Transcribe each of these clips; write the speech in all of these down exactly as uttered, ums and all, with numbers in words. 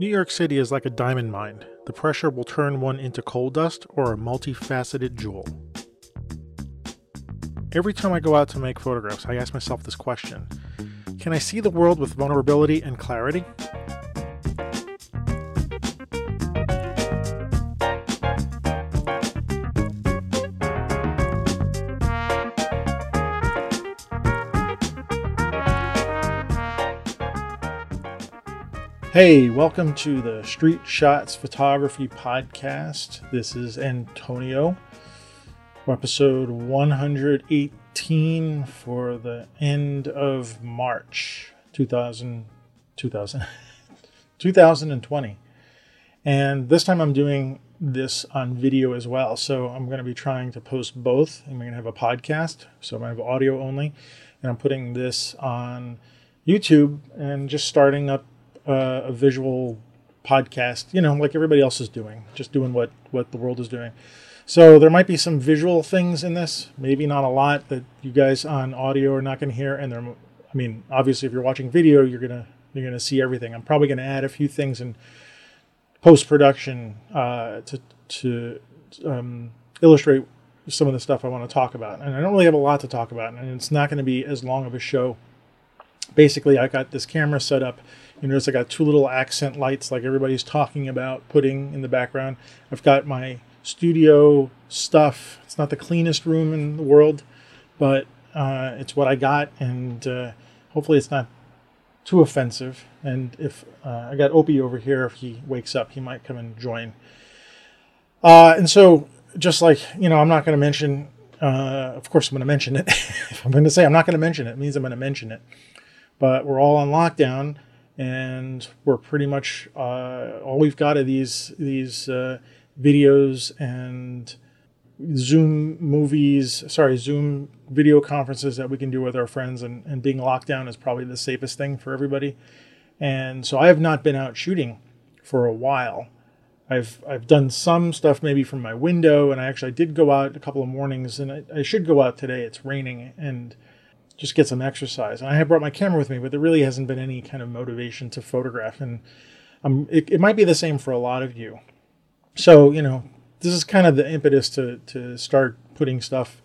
New York City is like a diamond mine. The pressure will turn one into coal dust or a multifaceted jewel. Every time I go out to make photographs, I ask myself this question. Can I see the world with vulnerability and clarity? Hey, welcome to the Street Shots Photography Podcast. This is Antonio, episode one hundred eighteen for the end of March two thousand, two thousand, twenty twenty. And this time I'm doing this on video as well. So I'm going to be trying to post both, and we're going to have a podcast. So I'm going to have audio only. And I'm putting this on YouTube and just starting up Uh, a visual podcast, you know, like everybody else is doing, just doing what, what the world is doing. So there might be some visual things in this, maybe not a lot that you guys on audio are not going to hear. And there, I mean, obviously if you're watching video, you're going to, you're going to see everything. I'm probably going to add a few things in post-production uh, to, to um, illustrate some of the stuff I want to talk about. And I don't really have a lot to talk about, and it's not going to be as long of a show. Basically, I got this camera set up. You notice I got two little accent lights like everybody's talking about putting in the background. I've got my studio stuff. It's not the cleanest room in the world, but uh, it's what I got, and uh, hopefully it's not too offensive. And if uh, I got Opie over here, if he wakes up, he might come and join. Uh, and so just like, you know, I'm not going to mention, uh, of course I'm going to mention it. If I'm going to say I'm not going to mention it, it means I'm going to mention it. But we're all on lockdown, and we're pretty much uh, all we've got are these these uh, videos and Zoom movies. Sorry, Zoom video conferences that we can do with our friends. And, and being locked down is probably the safest thing for everybody. And so I have not been out shooting for a while. I've I've done some stuff maybe from my window, and I actually I did go out a couple of mornings, and I, I should go out today. It's raining and just get some exercise. And I have brought my camera with me, but there really hasn't been any kind of motivation to photograph. And um, it, it might be the same for a lot of you. So, you know, this is kind of the impetus to, to start putting stuff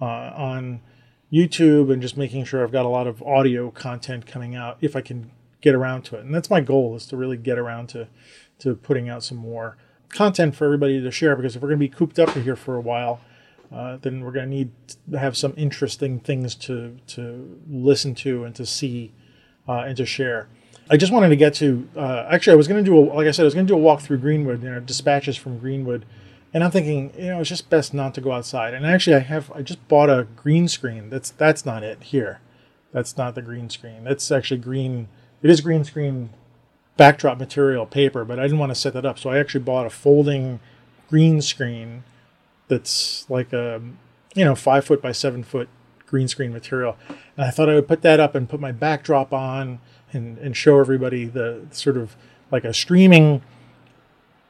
uh, on YouTube and just making sure I've got a lot of audio content coming out if I can get around to it. And that's my goal, is to really get around to, to putting out some more content for everybody to share, because if we're going to be cooped up here for a while, Uh, then we're going to need to have some interesting things to to listen to and to see uh, and to share. I just wanted to get to, uh, actually I was going to do, a, like I said, I was going to do a walk through Greenwood, you know, dispatches from Greenwood. And I'm thinking, you know, it's just best not to go outside. And actually I have, I just bought a green screen. That's, that's not it here. That's not the green screen. That's actually green. It is green screen backdrop material paper, but I didn't want to set that up. So I actually bought a folding green screen that's like a, you know, five foot by seven foot green screen material. And I thought I would put that up and put my backdrop on and, and show everybody the sort of like a streaming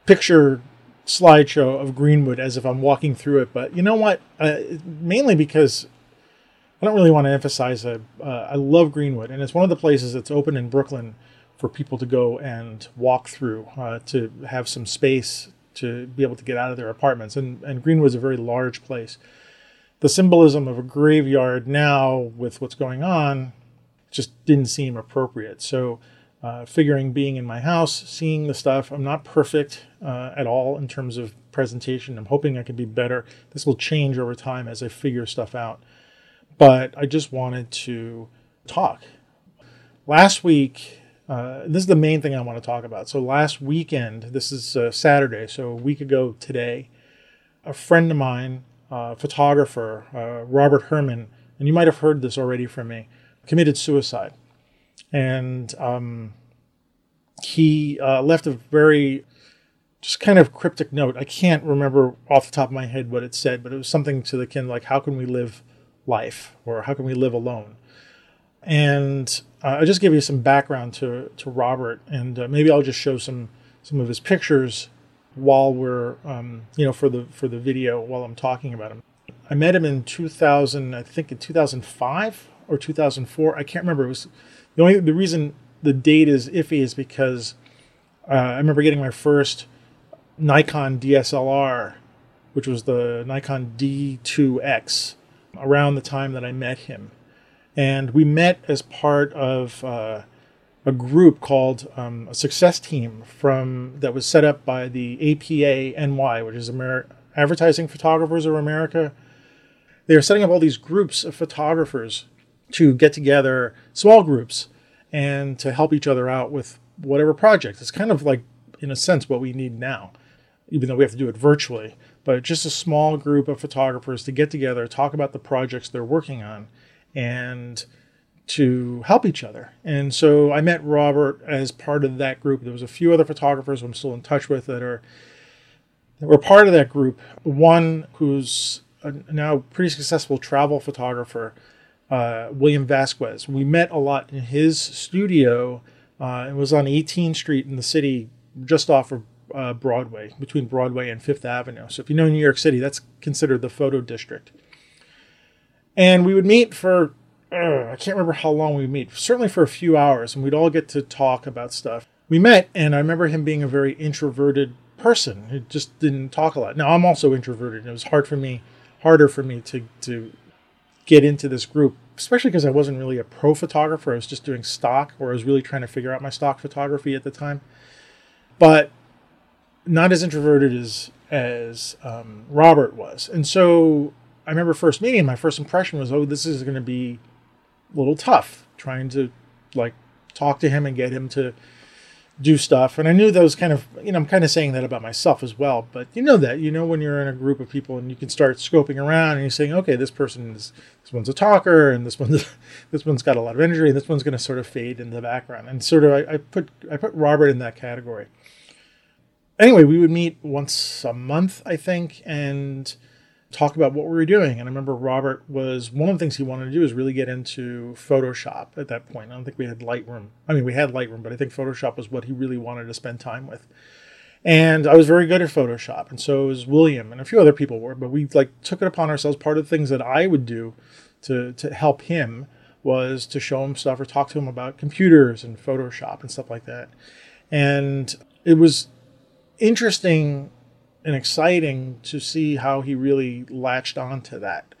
picture slideshow of Greenwood as if I'm walking through it. But you know what? Uh, mainly because I don't really want to emphasize that uh, I love Greenwood. And it's one of the places that's open in Brooklyn for people to go and walk through, uh, to have some space to be able to get out of their apartments. And, and Greenwood's a very large place. The symbolism of a graveyard now with what's going on just didn't seem appropriate. So uh, figuring being in my house, seeing the stuff, I'm not perfect uh, at all in terms of presentation. I'm hoping I can be better. This will change over time as I figure stuff out. But I just wanted to talk. Last week, Uh, this is the main thing I want to talk about. So last weekend, this is uh, Saturday, so a week ago today, a friend of mine, uh, photographer, uh, Robert Herman, and you might have heard this already from me, committed suicide. And um, he uh, left a very just kind of cryptic note. I can't remember off the top of my head what it said, but it was something to the kind of like, how can we live life, or how can we live alone? And uh, I'll just give you some background to, to Robert, and uh, maybe I'll just show some some of his pictures while we're, um, you know, for the for the video while I'm talking about him. I met him in two thousand, I think in two thousand five or two thousand four. I can't remember. It was the only the reason the date is iffy is because Uh, I remember getting my first Nikon D S L R, which was the Nikon D two X, around the time that I met him. And we met as part of uh, a group called um, a success team from that was set up by the A P A N Y, which is Amer- Advertising Photographers of America. They were setting up all these groups of photographers to get together, small groups, and to help each other out with whatever project. It's kind of like, in a sense, what we need now, even though we have to do it virtually. But just a small group of photographers to get together, talk about the projects they're working on, and to help each other. And so I met Robert as part of that group. There was a few other photographers who I'm still in touch with that are that were part of that group. One who's a now pretty successful travel photographer, uh, William Vasquez. We met a lot in his studio. Uh, it was on eighteenth street in the city, just off of uh, Broadway, between Broadway and Fifth Avenue. So if you know New York City, that's considered the photo district. And we would meet for, uh, I can't remember how long we meet, certainly for a few hours, and we'd all get to talk about stuff. We met, and I remember him being a very introverted person who just didn't talk a lot. Now, I'm also introverted, and it was hard for me, harder for me to, to get into this group, especially because I wasn't really a pro photographer. I was just doing stock, or I was really trying to figure out my stock photography at the time. But not as introverted as, as um, Robert was. And so I remember first meeting, my first impression was, oh, this is going to be a little tough, trying to like talk to him and get him to do stuff. And I knew that was kind of, you know, I'm kind of saying that about myself as well. But you know that, you know, when you're in a group of people and you can start scoping around and you're saying, okay, this person is, this one's a talker, and this one's, this one's got a lot of energy, and this one's going to sort of fade into the background. And sort of, I, I put, I put Robert in that category. Anyway, we would meet once a month, I think, and talk about what we were doing. And I remember Robert was, one of the things he wanted to do is really get into Photoshop at that point. I don't think we had Lightroom. I mean, we had Lightroom, but I think Photoshop was what he really wanted to spend time with. And I was very good at Photoshop. And so was William, and a few other people were, but we like took it upon ourselves. Part of the things that I would do to, to help him was to show him stuff or talk to him about computers and Photoshop and stuff like that. And it was interesting and exciting to see how he really latched onto that.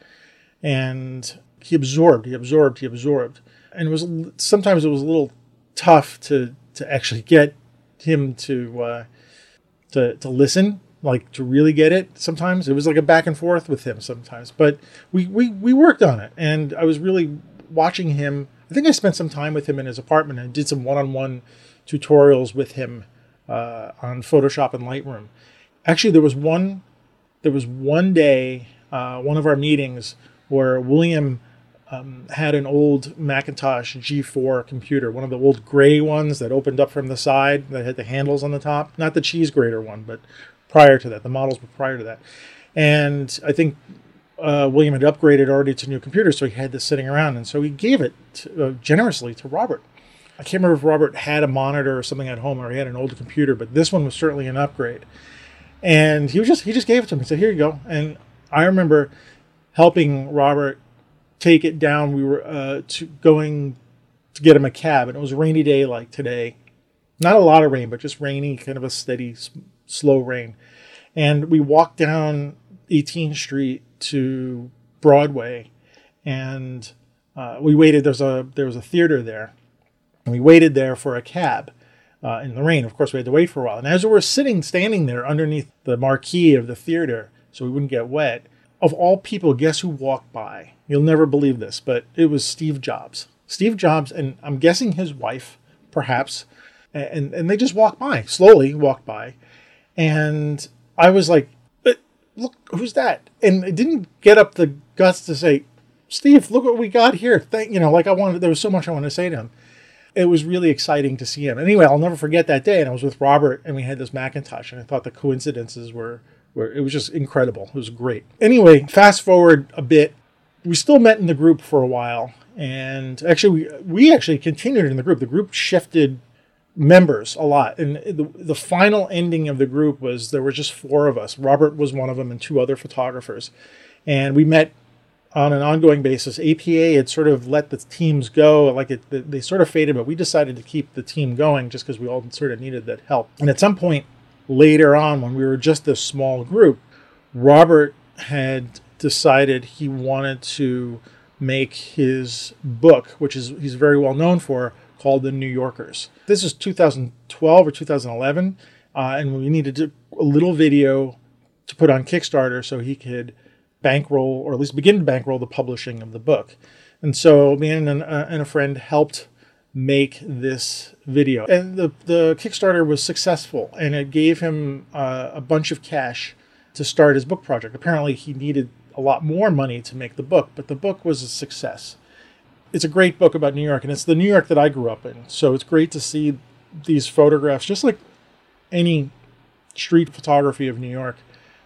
And he absorbed, he absorbed, he absorbed. And it was sometimes it was a little tough to to actually get him to uh, to to listen, like to really get it. Sometimes it was like a back and forth with him sometimes. But we we we worked on it, and I was really watching him. I think I spent some time with him in his apartment and did some one-on-one tutorials with him uh, on Photoshop and Lightroom. Actually, there was one, there was one day, uh, one of our meetings where William um, had an old Macintosh G four computer, one of the old gray ones that opened up from the side that had the handles on the top, not the cheese grater one, but prior to that, the models were prior to that. And I think uh, William had upgraded already to new computers, so he had this sitting around, and so he gave it to, uh, generously to Robert. I can't remember if Robert had a monitor or something at home, or he had an old computer, but this one was certainly an upgrade. And he was just, he just gave it to me. He said, here you go. And I remember helping Robert take it down. We were uh, to going to get him a cab, and it was a rainy day like today. Not a lot of rain, but just rainy, kind of a steady, s- slow rain. And we walked down eighteenth street to Broadway, and uh, we waited. There's a, there was a theater there, and we waited there for a cab. Uh, in the rain, of course, we had to wait for a while. And as we were sitting, standing there underneath the marquee of the theater so we wouldn't get wet, of all people, guess who walked by? You'll never believe this, but it was Steve Jobs. Steve Jobs, and I'm guessing his wife, perhaps. And, and they just walked by, slowly walked by. And I was like, but look, who's that? And I didn't get up the guts to say, Steve, look what we got here. Thank, you know, like I wanted, there was so much I wanted to say to him. It was really exciting to see him. Anyway, I'll never forget that day. And I was with Robert, and we had this Macintosh, and I thought the coincidences were, were it was just incredible. It was great. Anyway, fast forward a bit. We still met in the group for a while. And actually, we, we actually continued in the group. The group shifted members a lot. And the, the final ending of the group was there were just four of us. Robert was one of them and two other photographers. And we met on an ongoing basis. A P A had sort of let the teams go, like it, they sort of faded, but we decided to keep the team going just because we all sort of needed that help. And at some point later on, when we were just this small group, Robert had decided he wanted to make his book, which is he's very well known for, called The New Yorkers. This is two thousand twelve or two thousand eleven, uh, and we needed to, a little video to put on Kickstarter so he could bankroll, or at least begin to bankroll, the publishing of the book. And so me and, an, uh, and a friend helped make this video. And the, the Kickstarter was successful, and it gave him uh, a bunch of cash to start his book project. Apparently he needed a lot more money to make the book, but the book was a success. It's a great book about New York, and it's the New York that I grew up in. So it's great to see these photographs, just like any street photography of New York.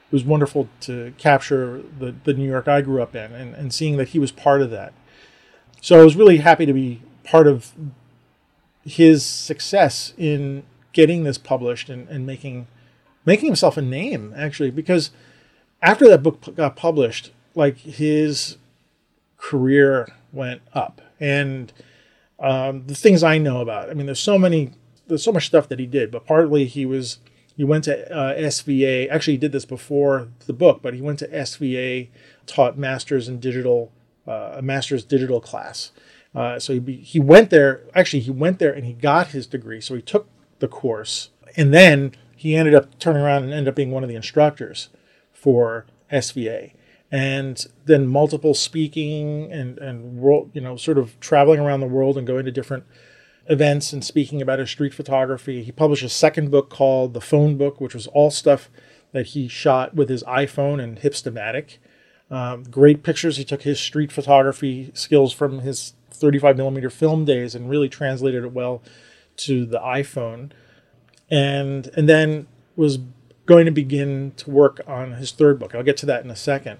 It was wonderful to capture the, the New York I grew up in, and, and seeing that he was part of that. So I was really happy to be part of his success in getting this published and, and making making himself a name, actually, because after that book got published, like, his career went up. And um, the things I know about, I mean, there's so many, there's so much stuff that he did, but partly he was, he went to uh, S V A, actually he did this before the book, but he went to S V A, taught master's in digital, uh, a master's digital class. Uh, so he, be, he went there, actually he went there and he got his degree. So he took the course, and then he ended up turning around and ended up being one of the instructors for S V A. And then multiple speaking and, and world, you know, sort of traveling around the world and going to different events and speaking about his street photography. He published a second book called The Phone Book, which was all stuff that he shot with his iPhone and Hipstamatic. Um, great pictures. He took his street photography skills from his thirty-five millimeter film days and really translated it well to the iPhone. And, and then was going to begin to work on his third book. I'll get to that in a second.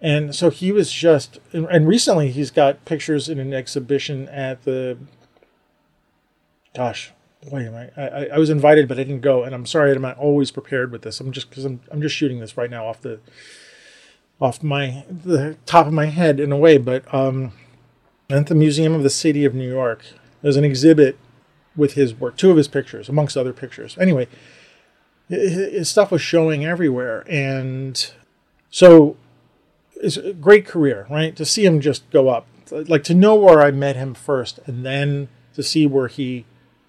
And so he was just, and recently he's got pictures in an exhibition at the, gosh, boy, am I, I, I was invited, but I didn't go. And I'm sorry, I'm not always prepared with this. I'm just, cause I'm, I'm just shooting this right now off the, off my, the top of my head in a way, but um, at the Museum of the City of New York, there's an exhibit with his work, two of his pictures, amongst other pictures. Anyway, his stuff was showing everywhere. And so, it's a great career, right? To see him just go up, like to know where I met him first and then to see where he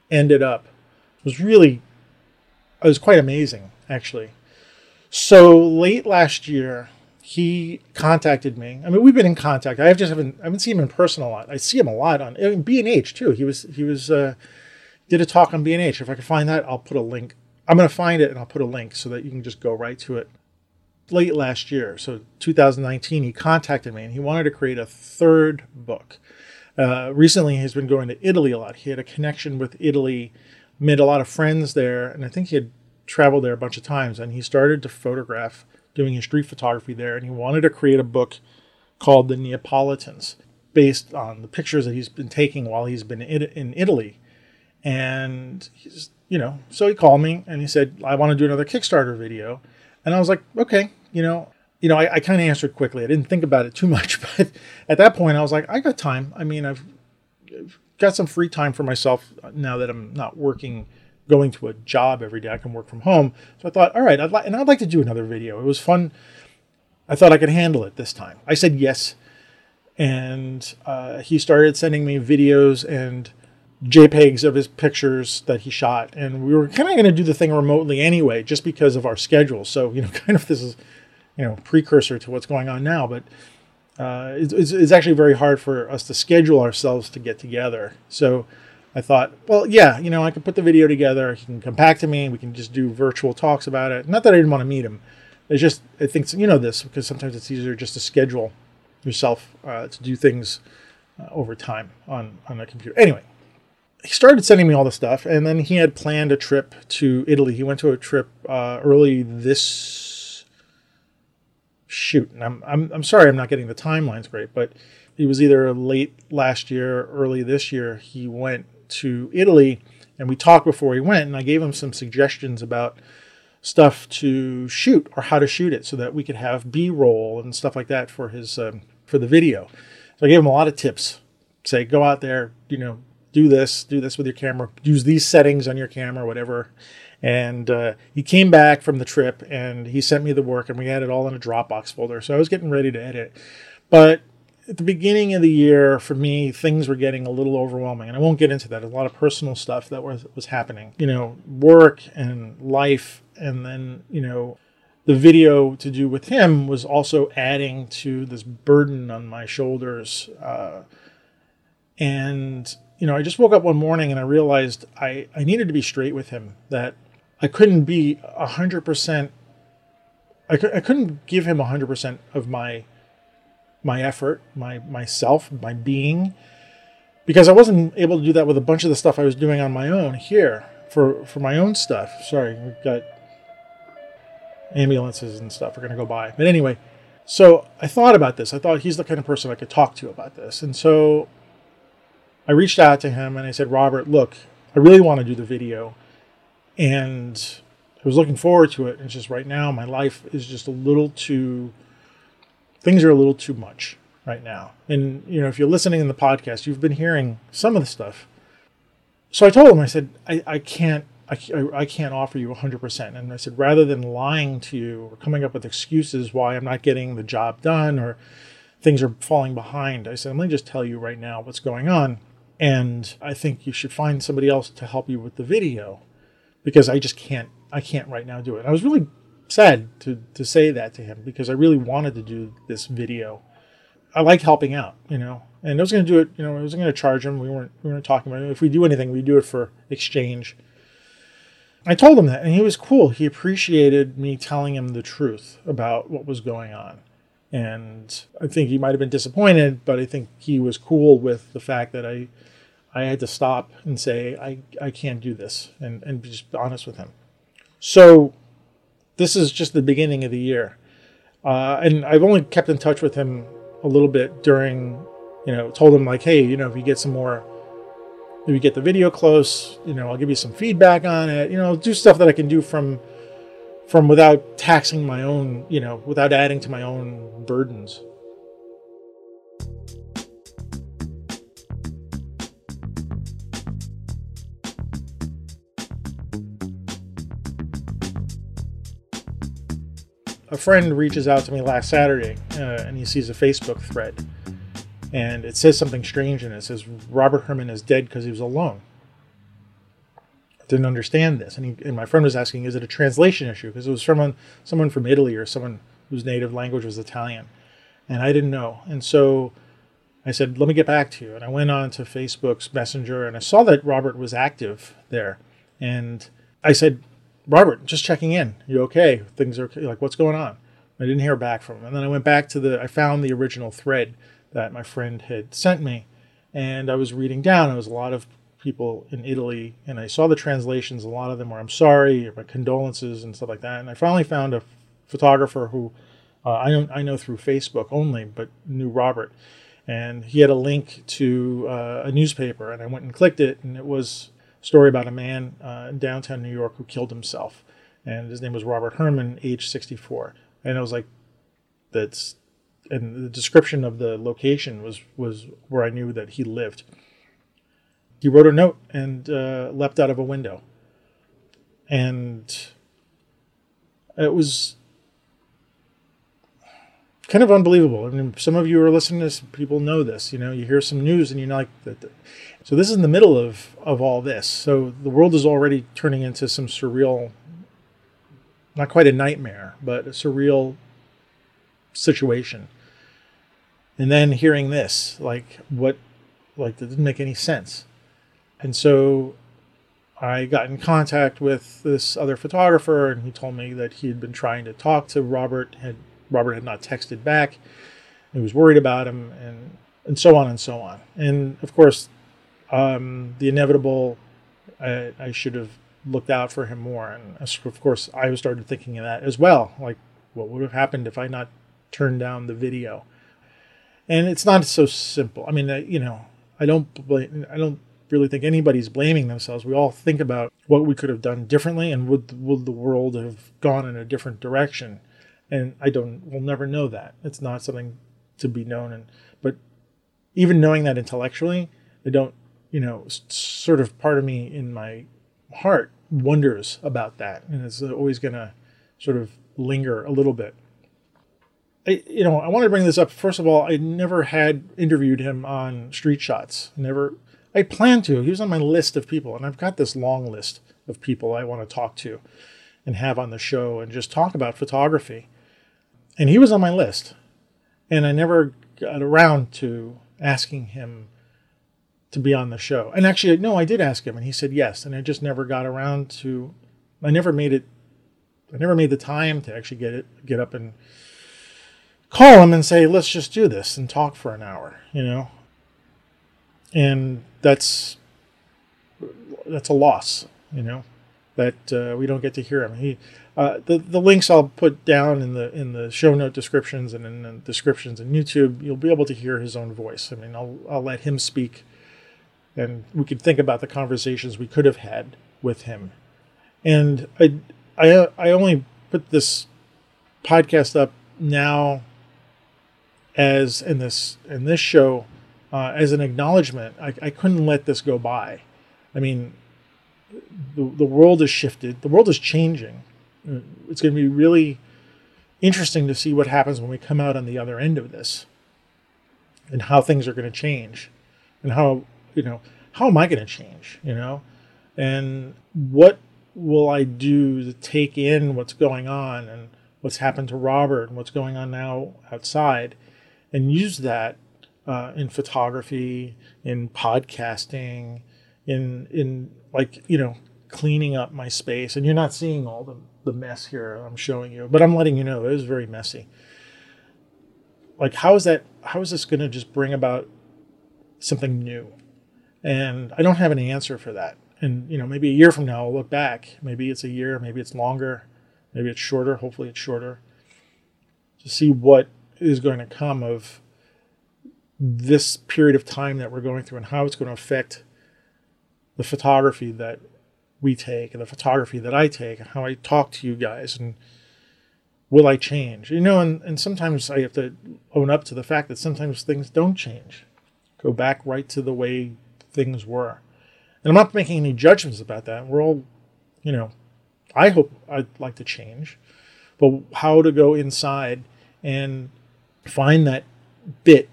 ended up was really, it was quite amazing, actually. So late last year, he contacted me. I mean, we've been in contact. I just haven't, I haven't seen him in person a lot. I see him a lot on I mean, B and H too. He was, he was, uh, did a talk on B and H. If I can find that, I'll put a link. I'm going to find it and I'll put a link so that you can just go right to it. Late last year, so two thousand nineteen, he contacted me and he wanted to create a third book. Uh, recently, he's been going to Italy a lot. He had a connection with Italy, made a lot of friends there, and I think he had traveled there a bunch of times. And he started to photograph, doing his street photography there, and he wanted to create a book called The Neapolitans, based on the pictures that he's been taking while he's been in Italy. And, he's, you know, so he called me and he said, I want to do another Kickstarter video. And I was like, okay, you know, you know, I, I kind of answered quickly. I didn't think about it too much, but at that point I was like, I got time. I mean, I've got some free time for myself now that I'm not working, going to a job every day. I can work from home. So I thought, all right, I'd li- and I'd like to do another video. It was fun. I thought I could handle it this time. I said yes. And uh, he started sending me videos and JPEGs of his pictures that he shot, and we were kind of going to do the thing remotely anyway, just because of our schedule. So, you know, kind of this is, you know, precursor to what's going on now, but uh, it's, it's actually very hard for us to schedule ourselves to get together. So I thought, well, yeah, you know, I can put the video together. He can come back to me. We can just do virtual talks about it. Not that I didn't want to meet him. It's just, I think, you know, this, because sometimes it's easier just to schedule yourself uh, to do things uh, over time on, on a computer. Anyway. He started sending me all the stuff, and then he had planned a trip to Italy. He went to a trip uh, early this shoot, and I'm, I'm I'm sorry I'm not getting the timelines great, but it was either late last year or early this year. He went to Italy, and we talked before he went, and I gave him some suggestions about stuff to shoot or how to shoot it so that we could have B-roll and stuff like that for his um, for the video. So I gave him a lot of tips. Say, go out there, you know, do this, do this with your camera, use these settings on your camera, whatever. And uh, he came back from the trip and he sent me the work and we had it all in a Dropbox folder. So I was getting ready to edit. But at the beginning of the year, for me, things were getting a little overwhelming. And I won't get into that. A lot of personal stuff that was, was happening. You know, work and life. And then, you know, the video to do with him was also adding to this burden on my shoulders. Uh, and, you know, I just woke up one morning and I realized I, I needed to be straight with him, that I couldn't be one hundred percent. I, cu- I couldn't give him one hundred percent of my my effort, my myself, my being, because I wasn't able to do that with a bunch of the stuff I was doing on my own here for, for my own stuff. Sorry, we've got ambulances and stuff are going to go by. But anyway, so I thought about this. I thought he's the kind of person I could talk to about this. And so I reached out to him and I said, Robert, look, I really want to do the video. And I was looking forward to it. It's just right now, my life is just a little too, things are a little too much right now. And, you know, if you're listening in the podcast, you've been hearing some of the stuff. So I told him, I said, I, I can't, I, I can't offer you one hundred percent. And I said, rather than lying to you or coming up with excuses why I'm not getting the job done or things are falling behind, I said, let me just tell you right now what's going on. And I think you should find somebody else to help you with the video, because I just can't, I can't right now do it. And I was really sad to, to say that to him, because I really wanted to do this video. I like helping out, you know, and I was going to do it, you know, I wasn't going to charge him. We weren't, we weren't talking about it. If we do anything, we do it for exchange. I told him that, and he was cool. He appreciated me telling him the truth about what was going on. And I think he might've been disappointed, but I think he was cool with the fact that I, I had to stop and say, I, I can't do this, and, and be just honest with him. So this is just the beginning of the year. Uh, and I've only kept in touch with him a little bit during, you know, told him like, hey, you know, if you get some more, if you get the video close, you know, I'll give you some feedback on it. You know, I'll do stuff that I can do from, from without taxing my own, you know, without adding to my own burdens. A friend reaches out to me last Saturday uh, and he sees a Facebook thread, and it says something strange in it. It says, Robert Herman is dead because he was alone. I didn't understand this. And, he, and my friend was asking, is it a translation issue? Because it was from someone from Italy or someone whose native language was Italian. And I didn't know. And so I said, let me get back to you. And I went on to Facebook's Messenger and I saw that Robert was active there. And I said, Robert, just checking in. You okay? Things are okay. Like, what's going on? I didn't hear back from him. And then I went back to the, I found the original thread that my friend had sent me. And I was reading down. It was a lot of people in Italy. And I saw the translations. A lot of them were, I'm sorry, or my condolences and stuff like that. And I finally found a photographer who uh, I, don't, I know through Facebook only, but knew Robert. And he had a link to uh, a newspaper. And I went and clicked it. And it was story about a man uh, in downtown New York who killed himself, and his name was Robert Herman, age sixty-four. And I was like, that's, and the description of the location was was where I knew that he lived. He wrote a note and uh, leapt out of a window, and it was kind of unbelievable. I mean, some of you are listening to this, people know this, you know, you hear some news and you're like, so this is in the middle of, of all this. So the world is already turning into some surreal, not quite a nightmare, but a surreal situation. And then hearing this, like what, like that didn't make any sense. And so I got in contact with this other photographer, and he told me that he had been trying to talk to Robert, had Robert had not texted back. He was worried about him, and, and so on and so on. And of course, um, the inevitable, I, I should have looked out for him more. And of course, I started thinking of that as well. Like, what would have happened if I not turned down the video? And it's not so simple. I mean, I, you know, I don't blame, I don't really think anybody's blaming themselves. We all think about what we could have done differently, and would, would the world have gone in a different direction? And I don't, we'll never know that. It's not something to be known. And but even knowing that intellectually, I don't, you know, sort of part of me in my heart wonders about that, and it's always going to sort of linger a little bit. I, you know, I want to bring this up. First of all, I never had interviewed him on Street Shots. Never. I planned to. He was on my list of people, and I've got this long list of people I want to talk to and have on the show and just talk about photography. And he was on my list, and I never got around to asking him to be on the show. And actually, no, I did ask him, and he said yes, and I just never got around to. I never made it. I never made the time to actually get it, get up and call him and say, let's just do this and talk for an hour, you know? And that's, that's a loss, you know, that uh, we don't get to hear him. He, uh, the, the links I'll put down in the, in the show note descriptions and in the descriptions in YouTube, you'll be able to hear his own voice. I mean, I'll, I'll let him speak, and we can think about the conversations we could have had with him. And I, I, I only put this podcast up now as in this in this show uh, as an acknowledgement. I, I couldn't let this go by. I mean, the, the world has shifted. The world is changing. It's going to be really interesting to see what happens when we come out on the other end of this, and how things are going to change, and how, you know, how am I going to change, you know, and what will I do to take in what's going on, and what's happened to Robert, and what's going on now outside, and use that uh, in photography, in podcasting, in in like, you know, cleaning up my space. And you're not seeing all the, the mess here I'm showing you, but I'm letting you know it was very messy. Like, how is that? How is this going to just bring about something new? And I don't have any answer for that. And, you know, maybe a year from now I'll look back. Maybe it's a year. Maybe it's longer. Maybe it's shorter. Hopefully it's shorter. To see what is going to come of this period of time that we're going through, and how it's going to affect the photography that we take, and the photography that I take, and how I talk to you guys, and will I change? You know, and, and sometimes I have to own up to the fact that sometimes things don't change. Go back right to the way things were. And I'm not making any judgments about that. We're all, you know, I hope I'd like to change, but how to go inside and find that bit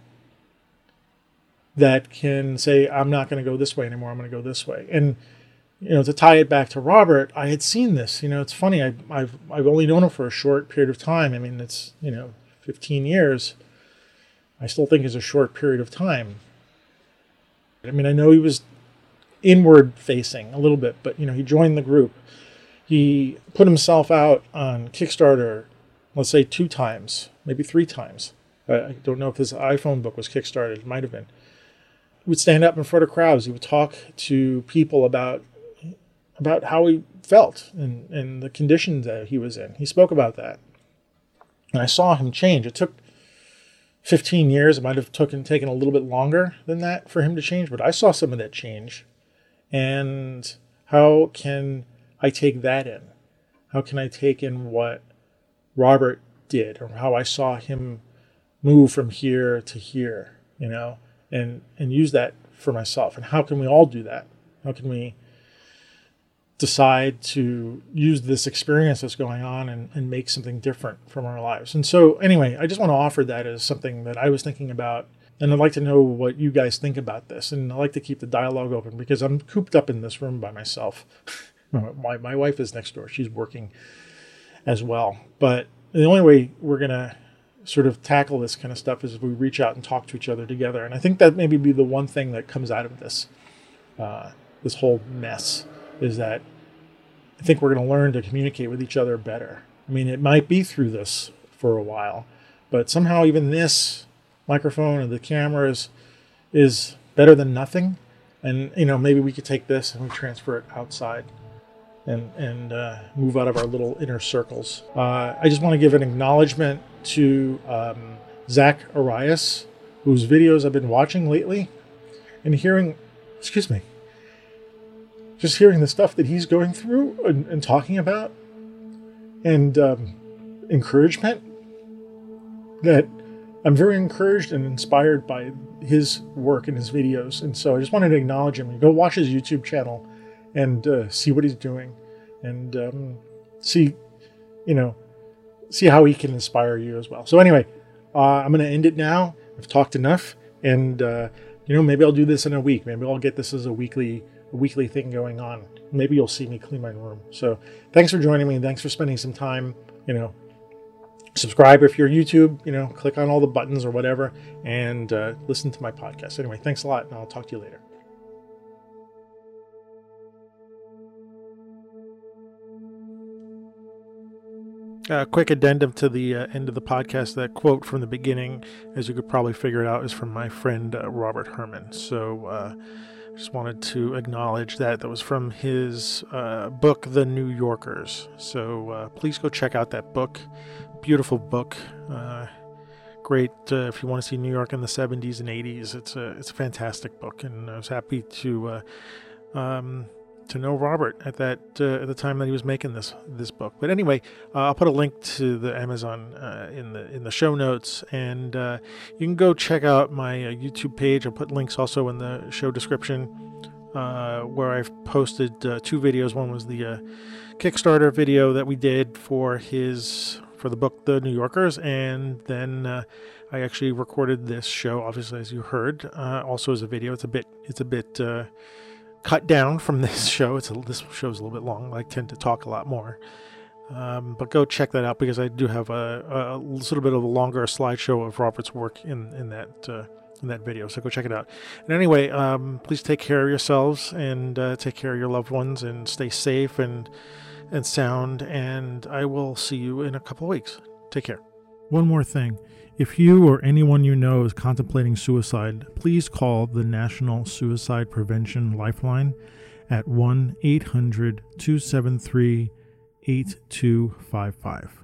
that can say, I'm not going to go this way anymore. I'm going to go this way. And, you know, to tie it back to Robert, I had seen this, you know, it's funny. I, I've, I've only known him for a short period of time. I mean, it's, you know, fifteen years. I still think is a short period of time. I mean, I know he was inward facing a little bit, but, you know, he joined the group. He put himself out on Kickstarter, let's say two times, maybe three times. I don't know if his iPhone book was Kickstarted. It might have been. He would stand up in front of crowds. He would talk to people about about how he felt and, and the condition that he was in. He spoke about that. And I saw him change. It took fifteen years. It might have taken, taken a little bit longer than that for him to change. But I saw some of that change. And how can I take that in? How can I take in what Robert did, or how I saw him move from here to here, you know, and, and use that for myself? And how can we all do that? How can we decide to use this experience that's going on and, and make something different from our lives? And so anyway, I just want to offer that as something that I was thinking about. And I'd like to know what you guys think about this. And I like to keep the dialogue open, because I'm cooped up in this room by myself. My, my wife is next door. She's working as well. But the only way we're going to sort of tackle this kind of stuff is if we reach out and talk to each other together. And I think that maybe be the one thing that comes out of this, uh, this whole mess, is that I think we're going to learn to communicate with each other better. I mean, it might be through this for a while, but somehow even this microphone and the cameras is better than nothing. And, you know, maybe we could take this and we transfer it outside. and and uh, move out of our little inner circles. Uh, I just want to give an acknowledgement to um, Zach Arias, whose videos I've been watching lately and hearing, excuse me, just hearing the stuff that he's going through and, and talking about, and um, encouragement that I'm very encouraged and inspired by his work and his videos. And so I just wanted to acknowledge him. Go watch his YouTube channel and uh, see what he's doing, and um, see, you know, see how he can inspire you as well. So anyway, uh, I'm going to end it now. I've talked enough, and, uh, you know, maybe I'll do this in a week. Maybe I'll get this as a weekly, a weekly thing going on. Maybe you'll see me clean my room. So thanks for joining me. And thanks for spending some time, you know, subscribe if you're YouTube, you know, click on all the buttons or whatever, and uh, listen to my podcast. Anyway, thanks a lot, and I'll talk to you later. A uh, quick addendum to the uh, end of the podcast. That quote from the beginning, as you could probably figure it out, is from my friend uh, Robert Herman. So uh, just wanted to acknowledge that. That was from his uh, book, The New Yorkers. So uh, please go check out that book. Beautiful book. Uh, great uh, if you want to see New York in the seventies and eighties. It's a it's a fantastic book, and I was happy to uh, um, to know Robert at that uh, at the time that he was making this this book. But anyway, uh, I'll put a link to the Amazon uh, in the in the show notes, and uh, you can go check out my uh, YouTube page. I'll put links also in the show description, uh, where I've posted uh, two videos. One was the uh, Kickstarter video that we did for his. For the book, The New Yorkers, and then uh, I actually recorded this show, obviously, as you heard, uh, also as a video. It's a bit, it's a bit uh, cut down from this show. It's a, this show's a little bit long. I tend to talk a lot more, um, but go check that out, because I do have a, a little bit of a longer slideshow of Robert's work in in that uh, in that video. So go check it out. And anyway, um, please take care of yourselves, and uh, take care of your loved ones, and stay safe and. and sound, and I will see you in a couple of weeks. Take care. One more thing. If you or anyone you know is contemplating suicide, please call the National Suicide Prevention Lifeline at one eight hundred two seven three eight two five five.